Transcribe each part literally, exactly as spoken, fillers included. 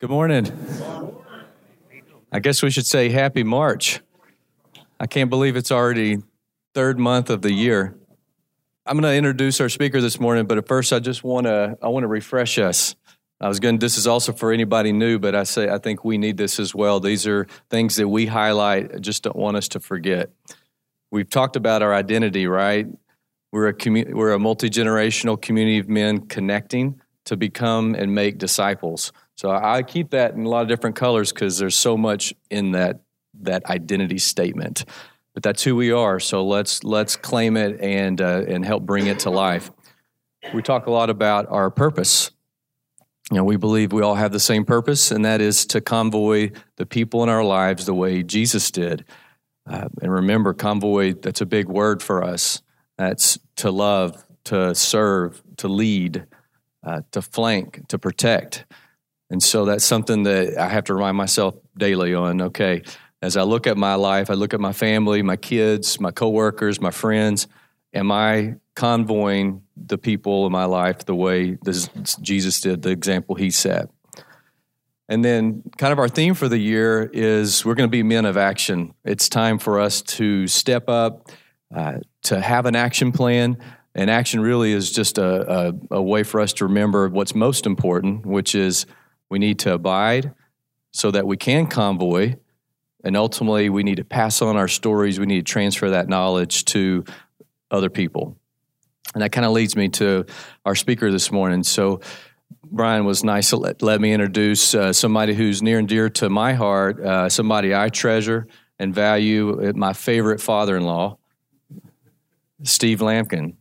Good morning. I guess we should say happy March. I can't believe it's already third month of the year. I'm going to introduce our speaker this morning, but at first I just want to I want to refresh us. I was going to, this is also for anybody new, but I say I think we need this as well. These are things that we highlight. I just don't want us to forget. We've talked about our identity, right? We're a commu- we're a multi-generational community of men connecting to become and make disciples. So I keep that in a lot of different colors because there's so much in that that identity statement. But that's who we are. So let's let's claim it and uh, and help bring it to life. We talk a lot about our purpose. You know, we believe we all have the same purpose, and that is to convoy the people in our lives the way Jesus did. Uh, and remember, convoy, that's a big word for us. That's to love, to serve, to lead, uh, to flank, to protect. And so that's something that I have to remind myself daily on, okay, as I look at my life, I look at my family, my kids, my coworkers, my friends, am I convoying the people in my life the way this, Jesus did, the example he set? And then kind of our theme for the year is we're going to be men of action. It's time for us to step up, uh, to have an action plan. And action really is just a, a, a way for us to remember what's most important, which is we need to abide so that we can convoy. And ultimately, we need to pass on our stories. We need to transfer that knowledge to other people. And that kind of leads me to our speaker this morning. So Brian was nice to let, let me introduce uh, somebody who's near and dear to my heart, uh, somebody I treasure and value, my favorite father-in-law, Steve Lampkin.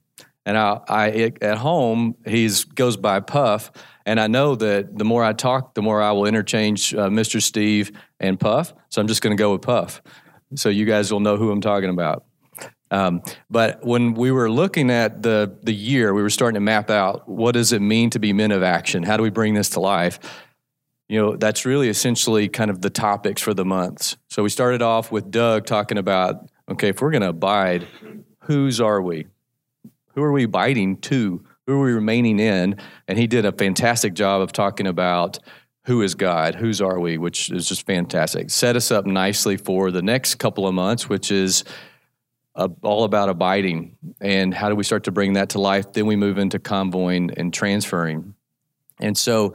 And I, I at home, he goes by Puff, and I know that the more I talk, the more I will interchange uh, Mister Steve and Puff, so I'm just going to go with Puff, so you guys will know who I'm talking about. Um, but when we were looking at the the year, we were starting to map out what does it mean to be men of action? How do we bring this to life? You know, that's really essentially kind of the topics for the months. So we started off with Doug talking about, okay, if we're going to abide, whose are we? Who are we abiding to? Who are we remaining in? And he did a fantastic job of talking about who is God, whose are we, which is just fantastic. Set us up nicely for the next couple of months, which is Uh, all about abiding, and how do we start to bring that to life? Then we move into convoying and transferring. And so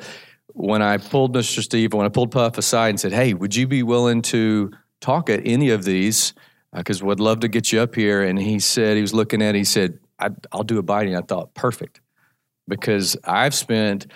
when I pulled Mister Steve, when I pulled Puff aside and said, hey, would you be willing to talk at any of these? Because uh, we'd love to get you up here. And he said, he was looking at it, he said, I, I'll do abiding. I thought, perfect, because I've spent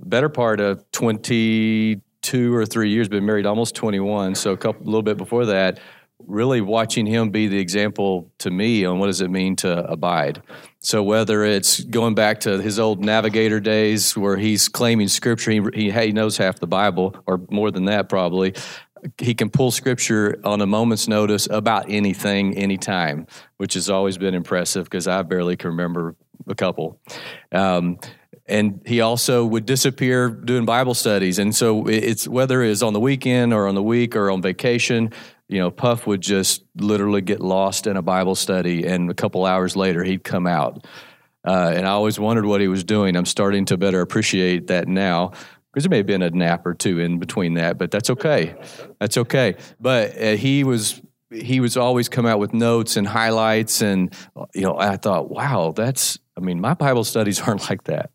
the better part of twenty-two or three years, been married almost twenty-one, so a couple, a little bit before that, really watching him be the example to me on what does it mean to abide. So whether it's going back to his old navigator days where he's claiming Scripture, he, he, he knows half the Bible, or more than that probably, he can pull Scripture on a moment's notice about anything, anytime, which has always been impressive because I barely can remember a couple. Um And he also would disappear doing Bible studies. And so it's whether it's on the weekend or on the week or on vacation, you know, Puff would just literally get lost in a Bible study. And a couple hours later, he'd come out. Uh, and I always wondered what he was doing. I'm starting to better appreciate that now, because there may have been a nap or two in between that, but that's okay. That's okay. But uh, he was... he was always come out with notes and highlights. And, you know, I thought, wow, that's, I mean, my Bible studies aren't like that.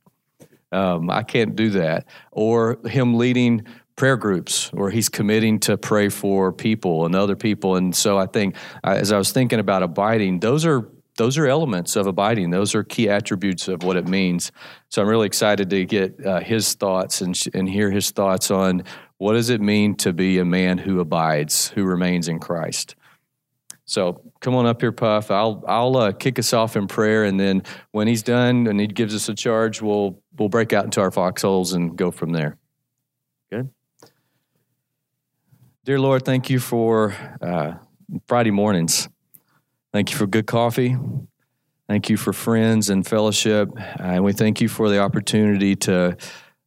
Um, I can't do that. Or him leading prayer groups, or he's committing to pray for people and other people. And so I think, uh, as I was thinking about abiding, those are those are elements of abiding. Those are key attributes of what it means. So I'm really excited to get uh, his thoughts and and hear his thoughts on what does it mean to be a man who abides, who remains in Christ. So come on up here, Puff. I'll I'll uh, kick us off in prayer, and then when he's done and he gives us a charge, we'll we'll break out into our foxholes and go from there. Good. Dear Lord, thank you for uh, Friday mornings. Thank you for good coffee. Thank you for friends and fellowship, uh, and we thank you for the opportunity to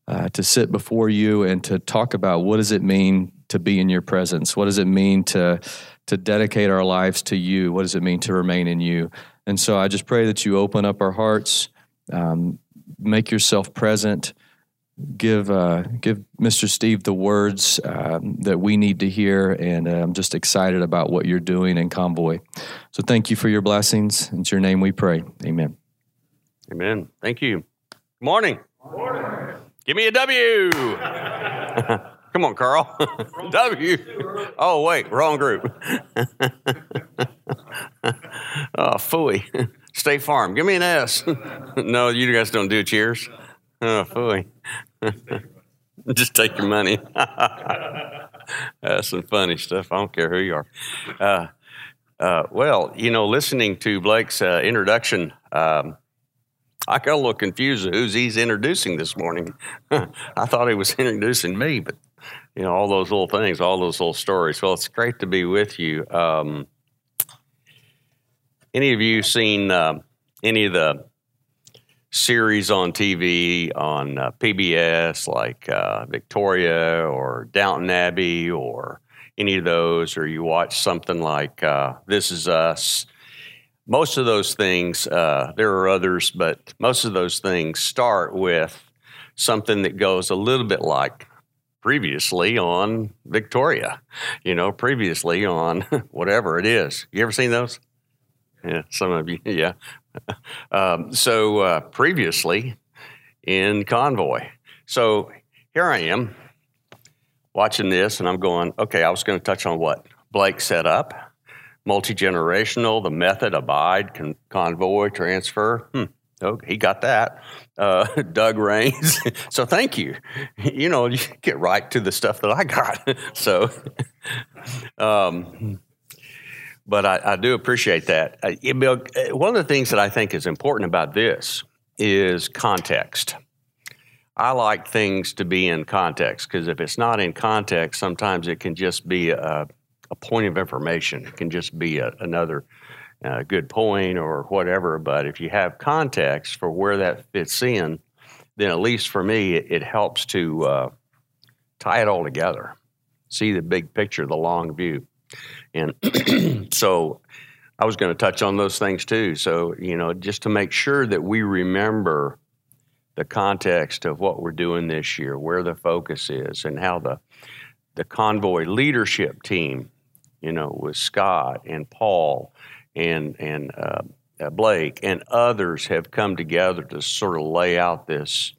uh, to sit before you and to talk about what does it mean to be in your presence. What does it mean to to dedicate our lives to you? What does it mean to remain in you? And so I just pray that you open up our hearts, um, make yourself present, give uh, give Mister Steve the words uh, that we need to hear, and uh, I'm just excited about what you're doing in Convoy. So thank you for your blessings. In your name we pray. Amen. Amen. Thank you. Good morning. Good morning. Give me a W. Come on, Carl. W. Oh, wait, wrong group. Oh, phooey. State Farm. Give me an S. No, you guys don't do cheers. Oh, phooey. Just take your money. That's some funny stuff. I don't care who you are. Uh, uh, well, you know, listening to Blake's uh, introduction, um, I got a little confused of who he's introducing this morning. I thought he was introducing me, but, you know, all those little things, all those little stories. Well, it's great to be with you. Um, any of you seen uh, any of the series on T V, on uh, P B S, like uh, Victoria or Downton Abbey or any of those, or you watch something like uh, This Is Us? Most of those things, uh, there are others, but most of those things start with something that goes a little bit like previously on Victoria, you know, previously on whatever it is. You ever seen those? Yeah, some of you, yeah. Um, so uh, previously in Convoy. So here I am watching this, and I'm going, okay, I was going to touch on what Blake set up. Multi-generational, the method, abide, con- convoy, transfer. Hmm. Oh, he got that. Uh, Doug Rains. So thank you. You know, you get right to the stuff that I got. So, um, but I, I do appreciate that. Uh, it, one of the things that I think is important about this is context. I like things to be in context, because if it's not in context, sometimes it can just be a a point of information. It can just be a, another uh, good point or whatever, but if you have context for where that fits in, then at least for me, it, it helps to uh, tie it all together, see the big picture, the long view. And so I was going to touch on those things too. So, you know, just to make sure that we remember the context of what we're doing this year, where the focus is, and how the, the Convoy leadership team, you know, with Scott and Paul and and uh, Blake and others have come together to sort of lay out this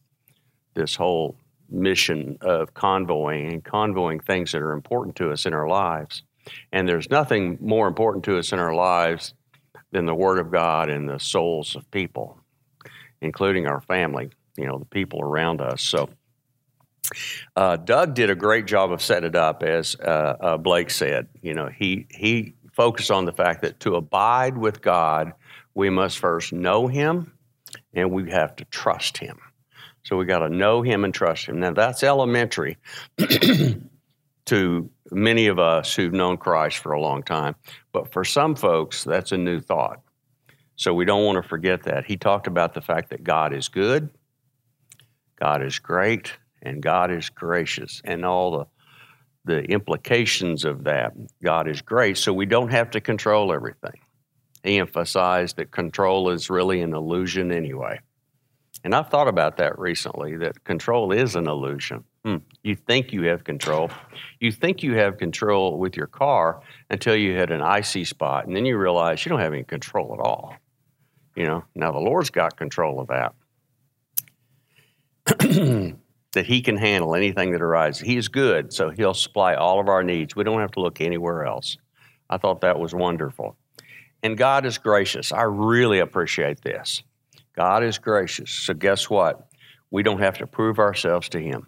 this whole mission of convoying and convoying things that are important to us in our lives. And there's nothing more important to us in our lives than the Word of God and the souls of people, including our family, you know, the people around us. So Uh, Doug did a great job of setting it up, as uh, uh, Blake said. You know, he he focused on the fact that to abide with God, we must first know Him, and we have to trust Him. So we got to know Him and trust Him. Now, that's elementary to many of us who've known Christ for a long time, but for some folks, that's a new thought. So we don't want to forget that. He talked about the fact that God is good, God is great, and God is gracious, and all the the implications of that. God is great, so we don't have to control everything. He emphasized that control is really an illusion anyway. And I've thought about that recently, that control is an illusion. Hmm. You think you have control. You think you have control with your car until you hit an icy spot, and then you realize you don't have any control at all. You know, now the Lord's got control of that. That He can handle anything that arises. He is good, so He'll supply all of our needs. We don't have to look anywhere else. I thought that was wonderful. And God is gracious. I really appreciate this. God is gracious. So guess what? We don't have to prove ourselves to Him.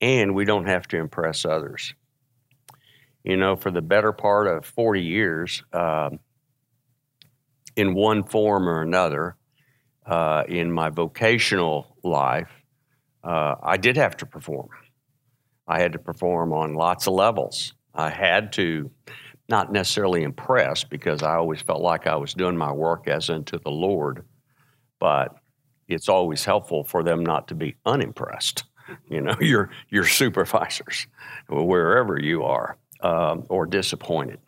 And we don't have to impress others. You know, for the better part of forty years, um, in one form or another, uh, in my vocational life, Uh, I did have to perform. I had to perform on lots of levels. I had to not necessarily impress, because I always felt like I was doing my work as unto the Lord, but it's always helpful for them not to be unimpressed. You know, your your supervisors, wherever you are, um, or disappointed.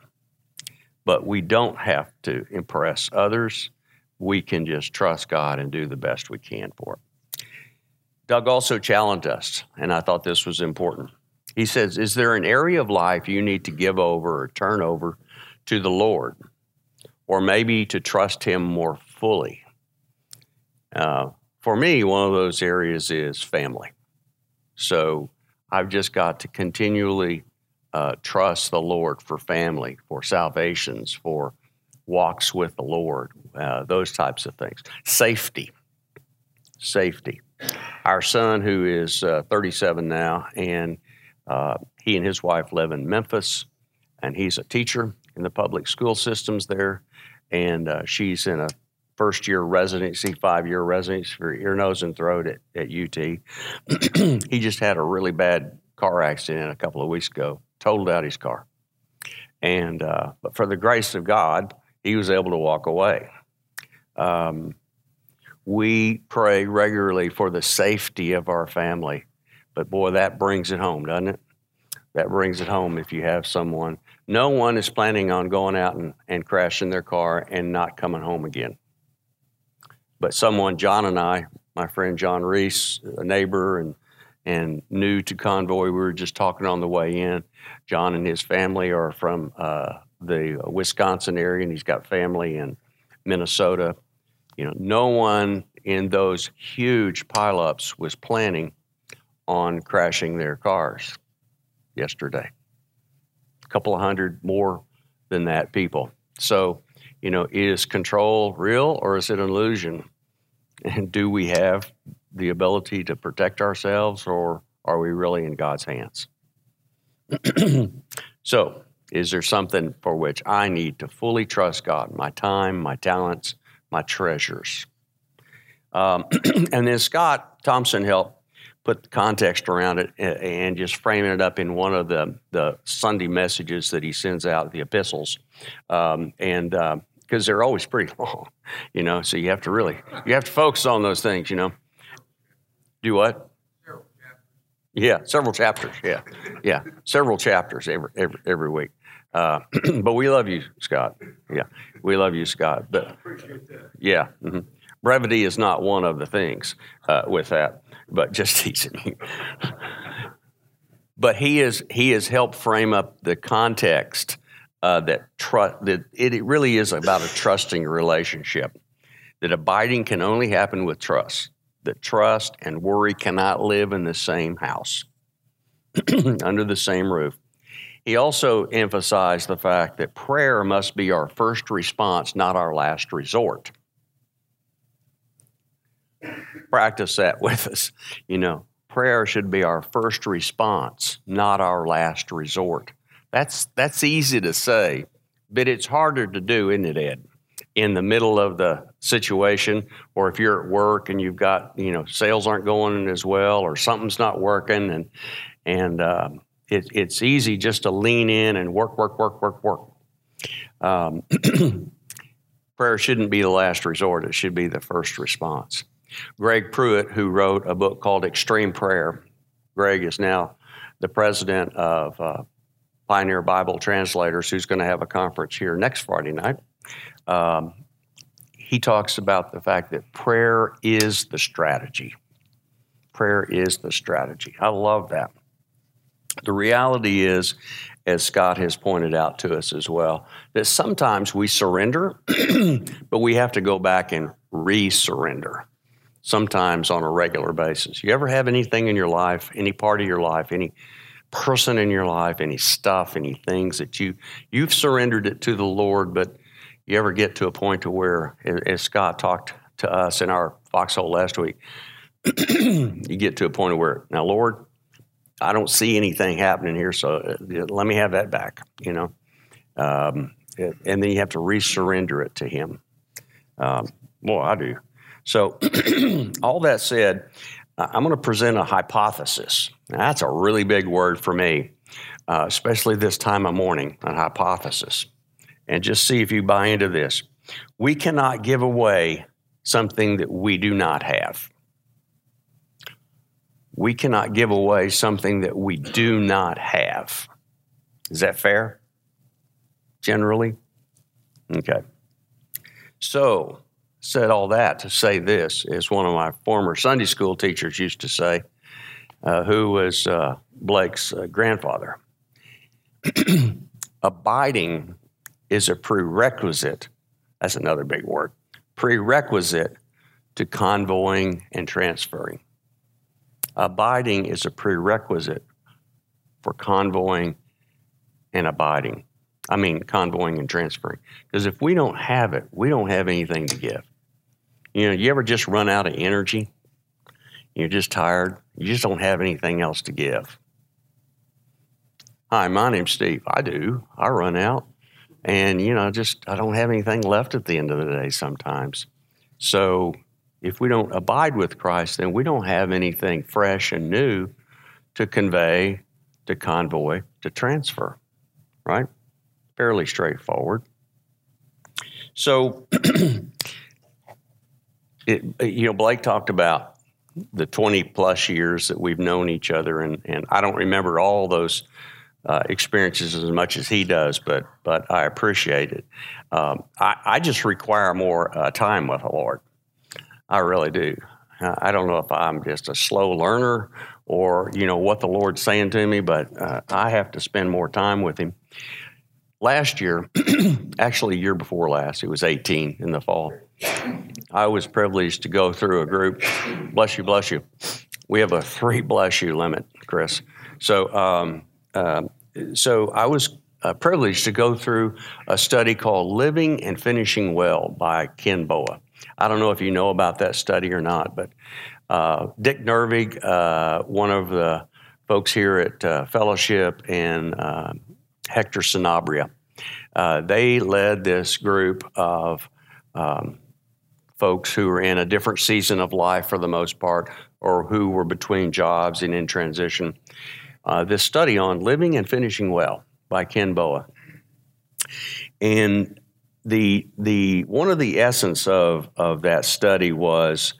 But we don't have to impress others. We can just trust God and do the best we can for it. Doug also challenged us, and I thought this was important. He says, is there an area of life you need to give over or turn over to the Lord, or maybe to trust Him more fully? Uh, for me, one of those areas is family. So I've just got to continually uh, trust the Lord for family, for salvations, for walks with the Lord, uh, those types of things. Safety, safety. Our son, who is uh, thirty-seven now, and uh, he and his wife live in Memphis, and he's a teacher in the public school systems there, and uh, she's in a first-year residency, five-year residency for ear, nose, and throat at, at U T. He just had a really bad car accident a couple of weeks ago, totaled out his car. And uh, but for the grace of God, he was able to walk away. Um, we pray regularly for the safety of our family, but boy, that brings it home, doesn't it? That brings it home if you have someone. No one is planning on going out and, and crashing their car and not coming home again. But someone, John and I, my friend John Reese, a neighbor and and new to Convoy, we were just talking on the way in. John and his family are from uh, the Wisconsin area, and he's got family in Minnesota. You know, no one in those huge pileups was planning on crashing their cars yesterday. A couple of hundred more than that people. So, you know, is control real or is it an illusion? And do we have the ability to protect ourselves, or are we really in God's hands? So, is there something for which I need to fully trust God? My time, my talents, my treasures. Um, and then Scott Thompson helped put the context around it and just framing it up in one of the, the Sunday messages that he sends out, the epistles, um, and because uh, they're always pretty long, you know, so you have to really, you have to focus on those things, you know. Do what? Several chapters. Yeah, several chapters, yeah, yeah, several chapters every every, every week. Uh, but we love you, Scott. Yeah, we love you, Scott. But, I appreciate that. Yeah, mm-hmm. Brevity is not one of the things uh, with that. But just teaching. But he is he has helped frame up the context uh, that tru- that it, it really is about a trusting relationship. That abiding can only happen with trust. That trust and worry cannot live in the same house, under the same roof. He also emphasized the fact that prayer must be our first response, not our last resort. Practice that with us. You know, prayer should be our first response, not our last resort. That's that's easy to say, but it's harder to do, isn't it, Ed? In the middle of the situation, or if you're at work and you've got, you know, sales aren't going as well, or something's not working, and and um, it, it's easy just to lean in and work, work, work, work, work. Um, prayer shouldn't be the last resort. It should be the first response. Greg Pruitt, who wrote a book called Extreme Prayer. Greg is now the president of uh, Pioneer Bible Translators, who's going to have a conference here next Friday night. Um, he talks about the fact that prayer is the strategy. Prayer is the strategy. I love that. The reality is, as Scott has pointed out to us as well, that sometimes we surrender, but we have to go back and re-surrender. Sometimes on a regular basis. You ever have anything in your life, any part of your life, any person in your life, any stuff, any things that you, you've surrendered it to the Lord, but you ever get to a point to where, as Scott talked to us in our foxhole last week, you get to a point where, now, Lord, I don't see anything happening here, so let me have that back, you know. Um, and then you have to re-surrender it to Him. Um, boy, I do. So all that said, uh, I'm going to present a hypothesis. Now, that's a really big word for me, uh, especially this time of morning, a hypothesis. And just see if you buy into this. We cannot give away something that we do not have. We cannot give away something that we do not have. Is that fair? Generally? Okay. So said all that to say this, as one of my former Sunday school teachers used to say, uh, who was uh, Blake's uh, grandfather. Abiding is a prerequisite, that's another big word, prerequisite to convoying and transferring. Abiding is a prerequisite for convoying and abiding. I mean, convoying and transferring. Because if we don't have it, we don't have anything to give. You know, you ever just run out of energy? You're just tired. You just don't have anything else to give. Hi, my name's Steve. I do. I run out. And, you know, just I don't have anything left at the end of the day sometimes. So if we don't abide with Christ, then we don't have anything fresh and new to convey, to convoy, to transfer, right? Fairly straightforward. So, it, you know, Blake talked about the twenty-plus years that we've known each other, and, and I don't remember all those uh, experiences as much as he does, but but I appreciate it. Um, I, I just require more uh, time with the Lord. I really do. I don't know if I'm just a slow learner or, you know, what the Lord's saying to me, but uh, I have to spend more time with Him. Last year, actually year before last, it was eighteen in the fall, I was privileged to go through a group. Bless you, bless you. We have a three bless you limit, Chris. So um, uh, so I was uh, privileged to go through a study called Living and Finishing Well by Ken Boa. I don't know if you know about that study or not, but uh, Dick Nervig, uh, one of the folks here at uh, Fellowship, and uh, Hector Sanabria. Uh, they led this group of um, folks who were in a different season of life for the most part, or who were between jobs and in transition. Uh, this study on Living and Finishing Well by Ken Boa. And the the one of the essence of, of that study was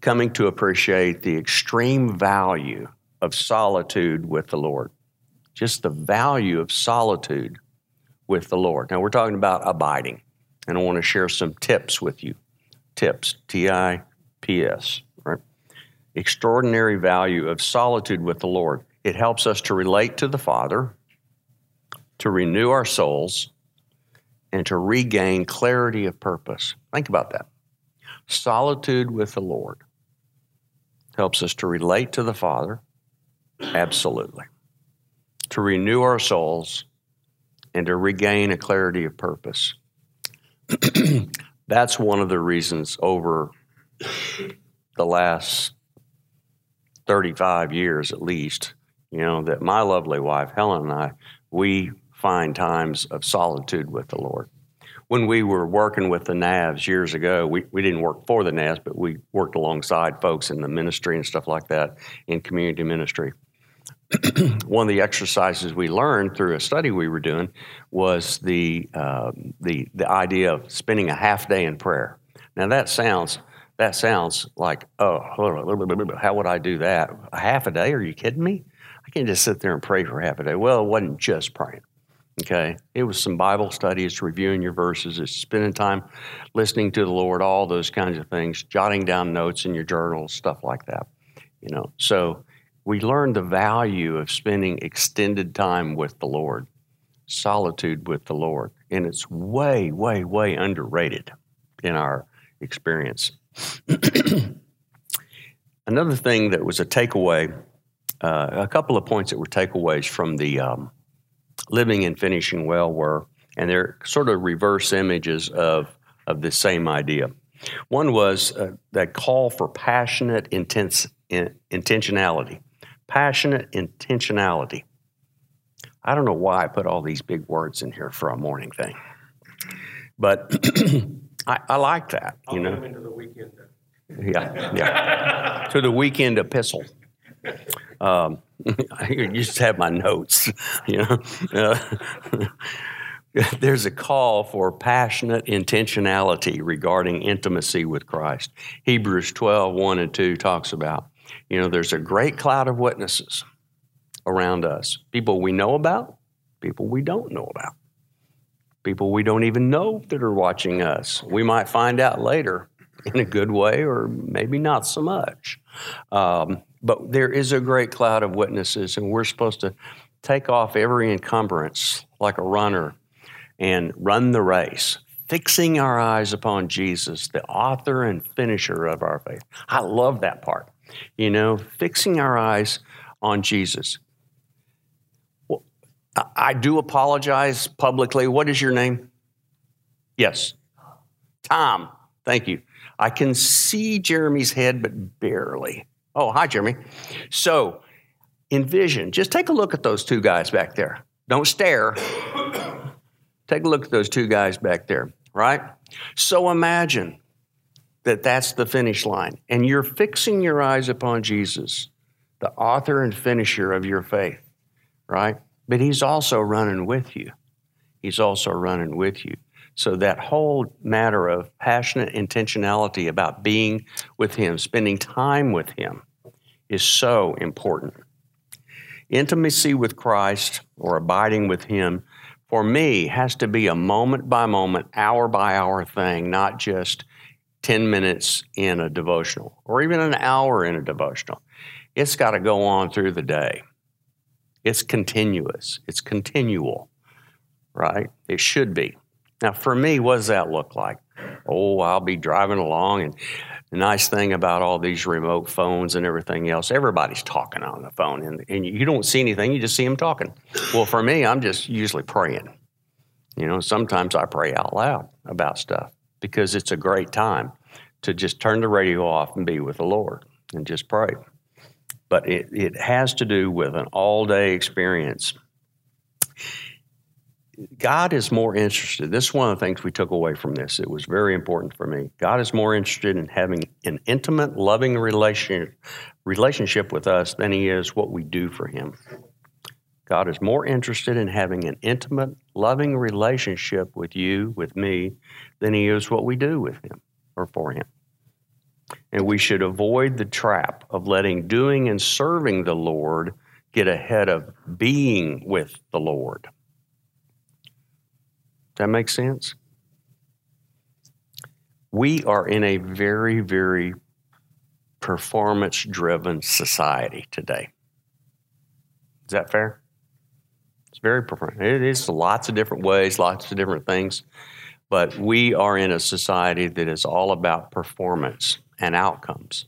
coming to appreciate the extreme value of solitude with the Lord. Just the value of solitude with the Lord. Now, we're talking about abiding, and I want to share some tips with you. Tips, T I P S, right? Extraordinary value of solitude with the Lord. It helps us to relate to the Father, to renew our souls, and to regain clarity of purpose. Think about that. Solitude with the Lord helps us to relate to the Father, absolutely, to renew our souls, and to regain a clarity of purpose. That's one of the reasons over the last thirty-five years at least, you know, that my lovely wife, Helen, and I, we find times of solitude with the Lord. When we were working with the Navs years ago, we, we didn't work for the Navs, but we worked alongside folks in the ministry and stuff like that, in community ministry. One of the exercises we learned through a study we were doing was the uh, the the idea of spending a half day in prayer. Now that sounds that sounds like, oh, how would I do that? A half a day? Are you kidding me? I can't just sit there and pray for half a day. Well, it wasn't just praying. Okay, it was some Bible studies, reviewing your verses, it's spending time listening to the Lord, all those kinds of things, jotting down notes in your journals, stuff like that. You know, so. We learn the value of spending extended time with the Lord, solitude with the Lord, and it's way, way, way underrated in our experience. Another thing that was a takeaway, uh, a couple of points that were takeaways from the um, Living and Finishing Well were, and they're sort of reverse images of, of the same idea. One was uh, that call for passionate intense, in, intentionality. Passionate intentionality. I don't know why I put all these big words in here for a morning thing, but I, I like that. You I'll know, into the weekend. yeah, yeah, to the weekend epistle. Um, I used to have my notes. You know, uh, there's a call for passionate intentionality regarding intimacy with Christ. Hebrews twelve, one and two talks about, you know, there's a great cloud of witnesses around us, people we know about, people we don't know about, people we don't even know that are watching us. We might find out later in a good way or maybe not so much. Um, but there is a great cloud of witnesses, and we're supposed to take off every encumbrance like a runner and run the race, fixing our eyes upon Jesus, the author and finisher of our faith. I love that part, you know, fixing our eyes on Jesus. Well, I do apologize publicly. What is your name? Yes. Tom. Thank you. I can see Jeremy's head, but barely. Oh, hi, Jeremy. So envision, just take a look at those two guys back there. Don't stare. Take a look at those two guys back there, right? So imagine that that's the finish line, and you're fixing your eyes upon Jesus, the author and finisher of your faith, right? But he's also running with you. He's also running with you. So that whole matter of passionate intentionality about being with him, spending time with him, is so important. Intimacy with Christ or abiding with him, for me, has to be a moment-by-moment, hour-by-hour thing, not just ten minutes in a devotional or even an hour in a devotional. It's got to go on through the day. It's continuous. It's continual, right? It should be. Now, for me, what does that look like? Oh, I'll be driving along, and the nice thing about all these remote phones and everything else, everybody's talking on the phone, and, and you don't see anything. You just see them talking. Well, for me, I'm just usually praying. You know, sometimes I pray out loud about stuff because it's a great time to just turn the radio off and be with the Lord and just pray. But it, it has to do with an all-day experience. God is more interested. This is one of the things we took away from this. It was very important for me. God is more interested in having an intimate, loving relation, relationship with us than he is what we do for him. God is more interested in having an intimate, loving relationship with you, with me, than he is what we do with him or for him. And we should avoid the trap of letting doing and serving the Lord get ahead of being with the Lord. That makes sense? We are in a very, very performance-driven society today. Is that fair? It's very performance. It is lots of different ways, lots of different things. But we are in a society that is all about performance and outcomes.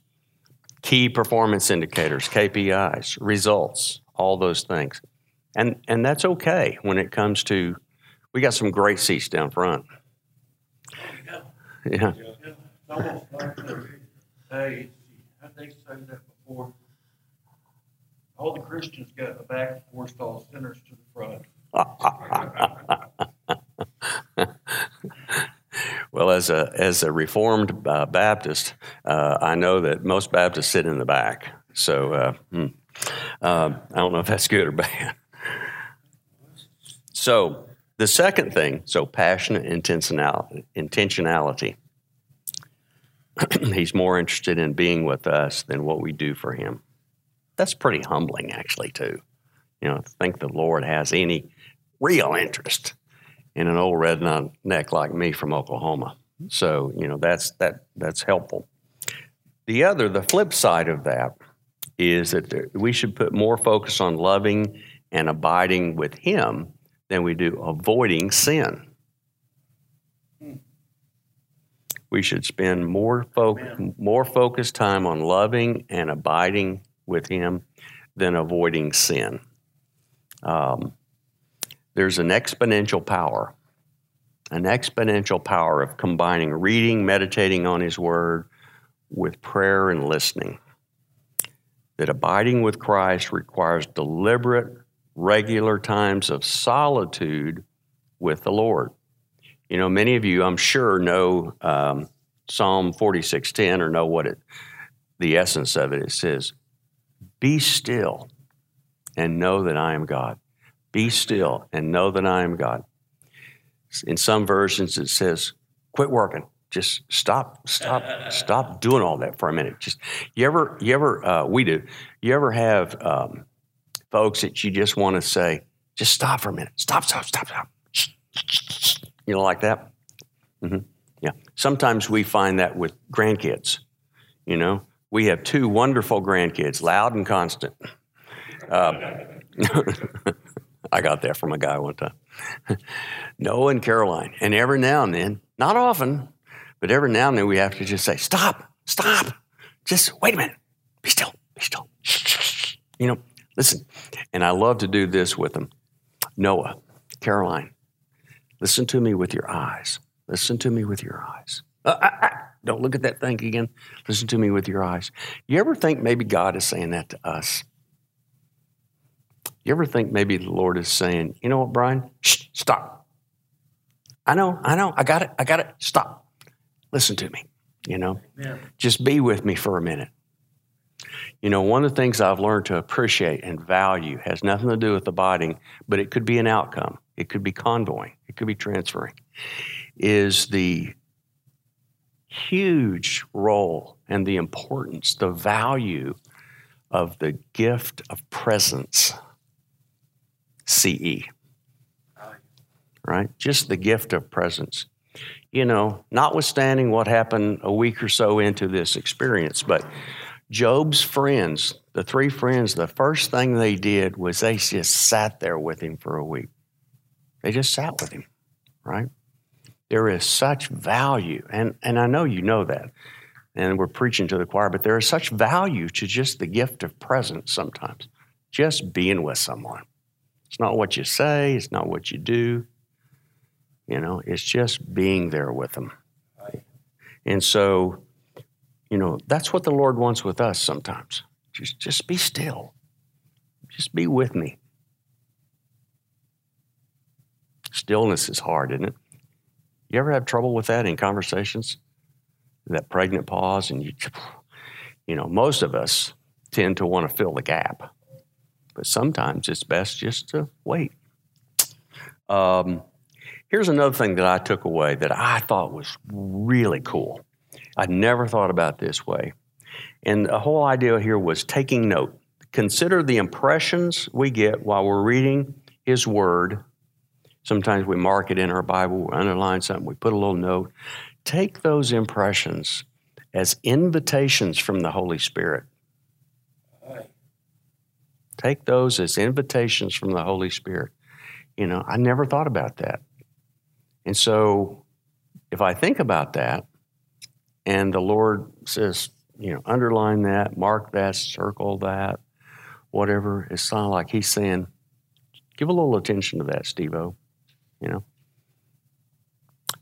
Key performance indicators, K P Is, results, all those things. And and that's okay when it comes to. We got some great seats down front. Yeah. Almost like hey, I think said that before. All the Christians got in the back and forced all sinners to the front. Well, as a as a Reformed uh, Baptist, uh, I know that most Baptists sit in the back. So uh, hmm. uh, I don't know if that's good or bad. So. The second thing, so passionate intentionality. intentionality. He's more interested in being with us than what we do for him. That's pretty humbling, actually, too. You know, to think the Lord has any real interest in an old redneck like me from Oklahoma. So, you know, that's that that's helpful. The other, the flip side of that is that there, we should put more focus on loving and abiding with him than we do avoiding sin. We should spend more fo- more focused time on loving and abiding with him than avoiding sin. Um, there's an exponential power, an exponential power of combining reading, meditating on his word with prayer and listening. That abiding with Christ requires deliberate, regular times of solitude with the Lord. You know, many of you, I'm sure, know um, Psalm forty-six ten or know what it, the essence of it. It says, be still and know that I am God. Be still and know that I am God. In some versions, it says, quit working. Just stop, stop, stop doing all that for a minute. Just, you ever, you ever, uh, we do, you ever have, um, folks that you just want to say, just stop for a minute. Stop, stop, stop, stop. You know, like that? Mm-hmm. Yeah. Sometimes we find that with grandkids, you know. We have two wonderful grandkids, loud and constant. Uh, I got that from a guy one time. Noah and Caroline. And every now and then, not often, but every now and then we have to just say, stop, stop. Just wait a minute. Be still, be still. You know, listen. And I love to do this with them. Noah, Caroline, listen to me with your eyes. Listen to me with your eyes. Uh, I, I, don't look at that thing again. Listen to me with your eyes. You ever think maybe God is saying that to us? You ever think maybe the Lord is saying, you know what, Brian? Shh, stop. I know, I know. I got it. I got it. Stop. Listen to me, you know. Yeah. Just be with me for a minute. You know, one of the things I've learned to appreciate and value has nothing to do with abiding, but it could be an outcome. It could be convoying. It could be transferring. Is the huge role and the importance, the value of the gift of presence, C E, right? Just the gift of presence. You know, notwithstanding what happened a week or so into this experience, but Job's friends, the three friends, the first thing they did was they just sat there with him for a week. They just sat with him, right? There is such value, and, and I know you know that, and we're preaching to the choir, but there is such value to just the gift of presence sometimes, just being with someone. It's not what you say. It's not what you do. You know, it's just being there with them. Right. And so, you know, that's what the Lord wants with us sometimes. Just, just be still. Just be with me. Stillness is hard, isn't it? You ever have trouble with that in conversations? That pregnant pause and you, you know, most of us tend to want to fill the gap. But sometimes it's best just to wait. Um, here's another thing that I took away that I thought was really cool. I never thought about this way. And the whole idea here was taking note. Consider the impressions we get while we're reading His Word. Sometimes we mark it in our Bible, we underline something, we put a little note. Take those impressions as invitations from the Holy Spirit. Take those as invitations from the Holy Spirit. You know, I never thought about that. And so if I think about that, and the Lord says, you know, underline that, mark that, circle that, whatever, it's not like He's saying, give a little attention to that, Steve-O. You know?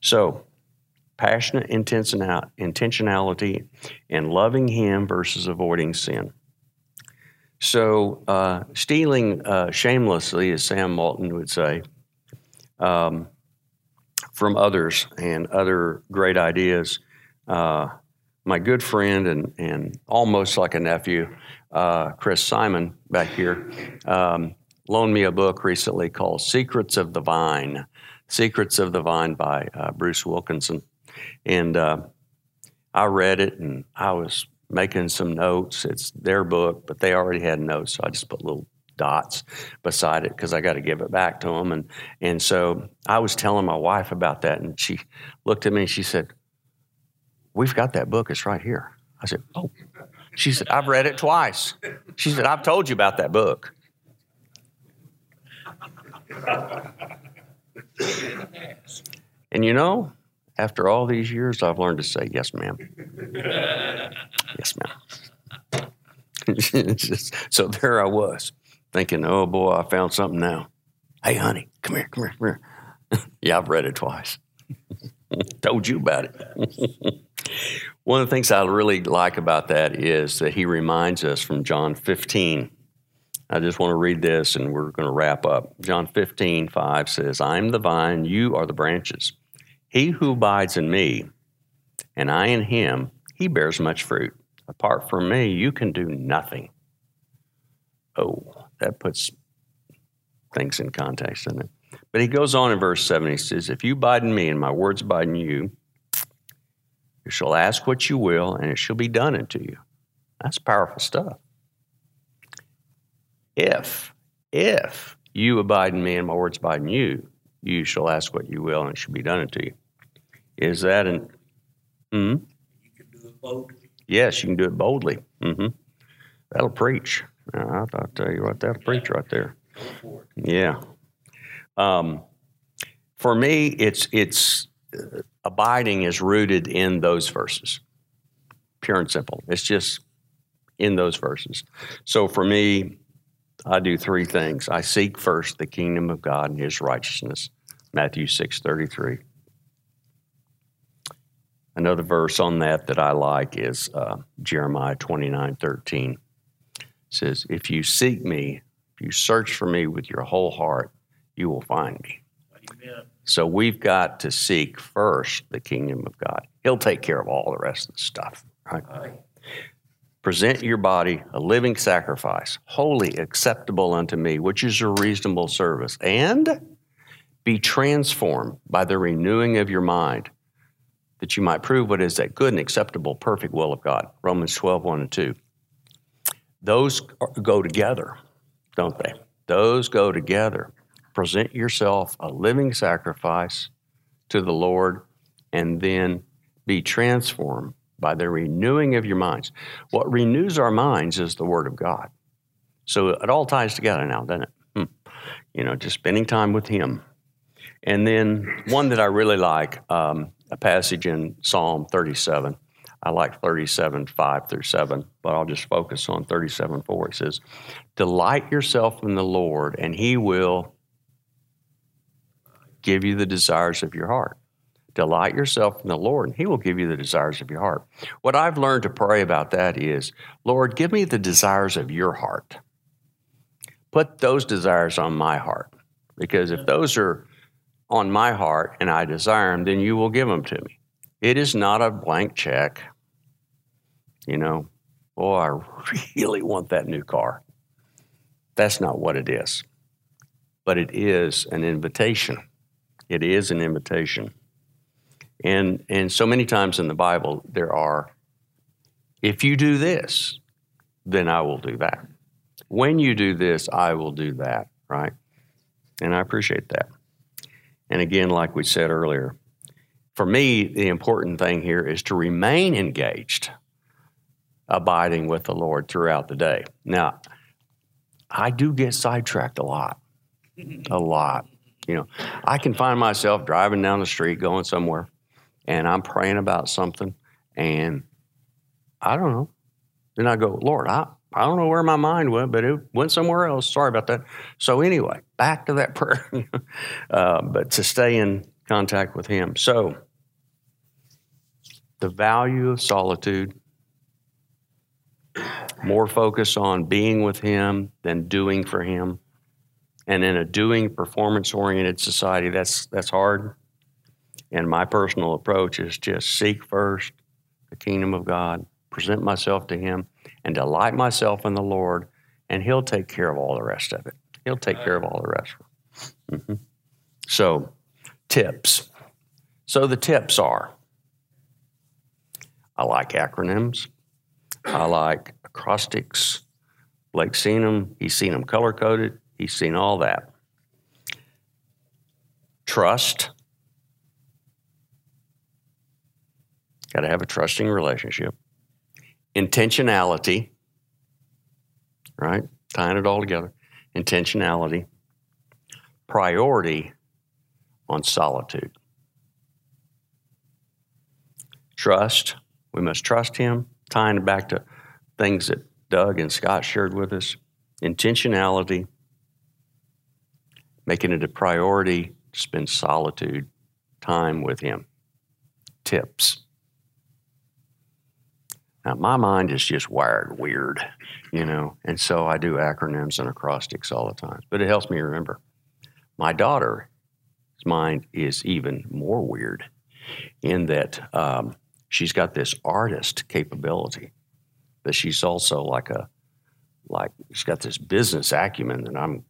So, passionate intentionality and loving Him versus avoiding sin. So, uh, stealing uh, shamelessly, as Sam Maltin would say, um, from others and other great ideas. Uh, my good friend and, and almost like a nephew, uh, Chris Simon back here, um, loaned me a book recently called Secrets of the Vine, Secrets of the Vine by uh, Bruce Wilkinson. And uh, I read it, and I was making some notes. It's their book, but they already had notes, so I just put little dots beside it because I got to give it back to them. And, and so I was telling my wife about that, and she looked at me, and she said, we've got that book. It's right here. I said, oh. She said, I've read it twice. She said, I've told you about that book. And you know, after all these years, I've learned to say, yes, ma'am. Yes, ma'am. So there I was thinking, oh, boy, I found something now. Hey, honey, come here, come here, come here. Yeah, I've read it twice. Told you about it. One of the things I really like about that is that he reminds us from John fifteen. I just want to read this, and we're going to wrap up. John fifteen five says, I am the vine, you are the branches. He who abides in me, and I in him, he bears much fruit. Apart from me, you can do nothing. Oh, that puts things in context, doesn't it? But he goes on in verse seven, he says, if you abide in me and my words abide in you, you shall ask what you will, and it shall be done unto you. That's powerful stuff. If, if you abide in me and my words abide in you, you shall ask what you will, and it shall be done unto you. Is that an... Mm-hmm. You can do it boldly. Yes, you can do it boldly. Mm-hmm. That'll preach. I'll tell you what, that'll preach right there. Go for it. Yeah. Um, for me, it's it's uh, abiding is rooted in those verses, pure and simple. It's just in those verses. So for me, I do three things. I seek first the kingdom of God and his righteousness, Matthew six thirty-three. Another verse on that that I like is uh, Jeremiah twenty-nine thirteen. It says, if you seek me, if you search for me with your whole heart, you will find me. Amen. So we've got to seek first the kingdom of God. He'll take care of all the rest of the stuff. Right? Right. Present your body a living sacrifice, holy, acceptable unto me, which is your reasonable service, and be transformed by the renewing of your mind, that you might prove what is that good and acceptable, perfect will of God. Romans twelve, one and two. Those go together, don't they? Those go together. Present yourself a living sacrifice to the Lord, and then be transformed by the renewing of your minds. What renews our minds is the Word of God. So it all ties together now, doesn't it? You know, just spending time with Him. And then one that I really like, um, a passage in Psalm thirty-seven. I like thirty-seven, five through seven, but I'll just focus on thirty-seven, four. It says, delight yourself in the Lord, and He will give you the desires of your heart. Delight yourself in the Lord, and He will give you the desires of your heart. What I've learned to pray about that is, Lord, give me the desires of your heart. Put those desires on my heart, because if those are on my heart and I desire them, then you will give them to me. It is not a blank check. You know, oh, I really want that new car. That's not what it is, but it is an invitation. It is an invitation. And and so many times in the Bible, there are, if you do this, then I will do that. When you do this, I will do that, right? And I appreciate that. And again, like we said earlier, for me, the important thing here is to remain engaged, abiding with the Lord throughout the day. Now, I do get sidetracked a lot, a lot. You know, I can find myself driving down the street, going somewhere, and I'm praying about something, and I don't know. Then I go, Lord, I, I don't know where my mind went, but it went somewhere else. Sorry about that. So anyway, back to that prayer, uh, but to stay in contact with Him. So the value of solitude, more focus on being with Him than doing for Him. And in a doing, performance-oriented society, that's that's hard. And my personal approach is just seek first the kingdom of God, present myself to Him, and delight myself in the Lord, and He'll take care of all the rest of it. He'll take care of all the rest. Mm-hmm. So, tips. So the tips are, I like acronyms. I like acrostics. Blake's seen them. He's seen them color-coded. He's seen all that. Trust. Got to have a trusting relationship. Intentionality. Right? Tying it all together. Intentionality. Priority on solitude. Trust. We must trust Him. Tying it back to things that Doug and Scott shared with us. Intentionality. Making it a priority to spend solitude time with Him. Tips. Now, my mind is just wired weird, you know, and so I do acronyms and acrostics all the time, but it helps me remember. My daughter's mind is even more weird in that um, she's got this artist capability, but she's also like a, like she's got this business acumen that I'm,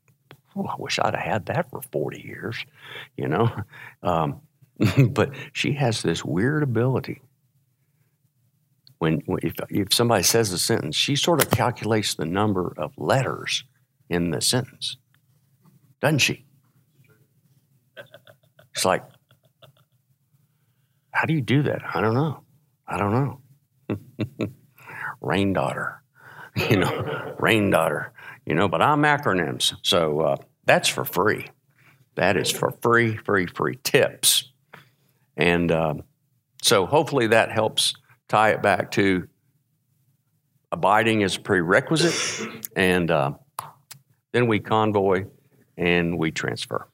oh, I wish I'd have had that for forty years, you know. Um, but she has this weird ability. When, when if, if somebody says a sentence, she sort of calculates the number of letters in the sentence, doesn't she? like, how do you do that? I don't know. I don't know. Rain daughter, you know, rain daughter, you know, but I'm acronyms. So uh, that's for free. That is for free, free, free tips. And um, so hopefully that helps tie it back to abiding as a prerequisite. And uh, then we convoy and we transfer.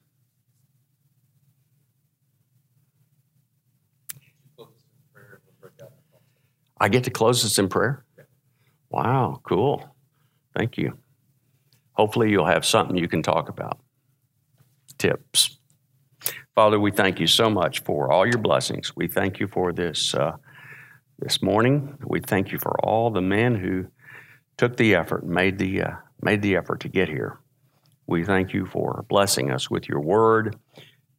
I get to close this in prayer? Wow, cool. Thank you. Hopefully you'll have something you can talk about. Tips. Father, we thank you so much for all your blessings. We thank you for this uh, this morning. We thank you for all the men who took the effort, made the, uh, made the effort to get here. We thank you for blessing us with your word.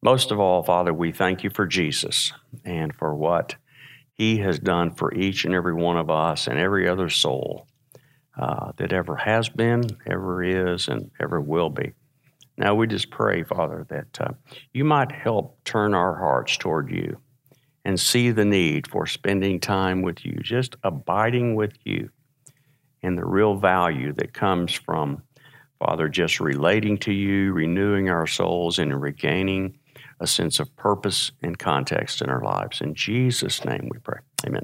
Most of all, Father, we thank you for Jesus and for what He has done for each and every one of us and every other soul uh, that ever has been, ever is, and ever will be. Now we just pray, Father, that uh, you might help turn our hearts toward you and see the need for spending time with you, just abiding with you, and the real value that comes from, Father, just relating to you, renewing our souls, and regaining a sense of purpose and context in our lives. In Jesus' name we pray. Amen.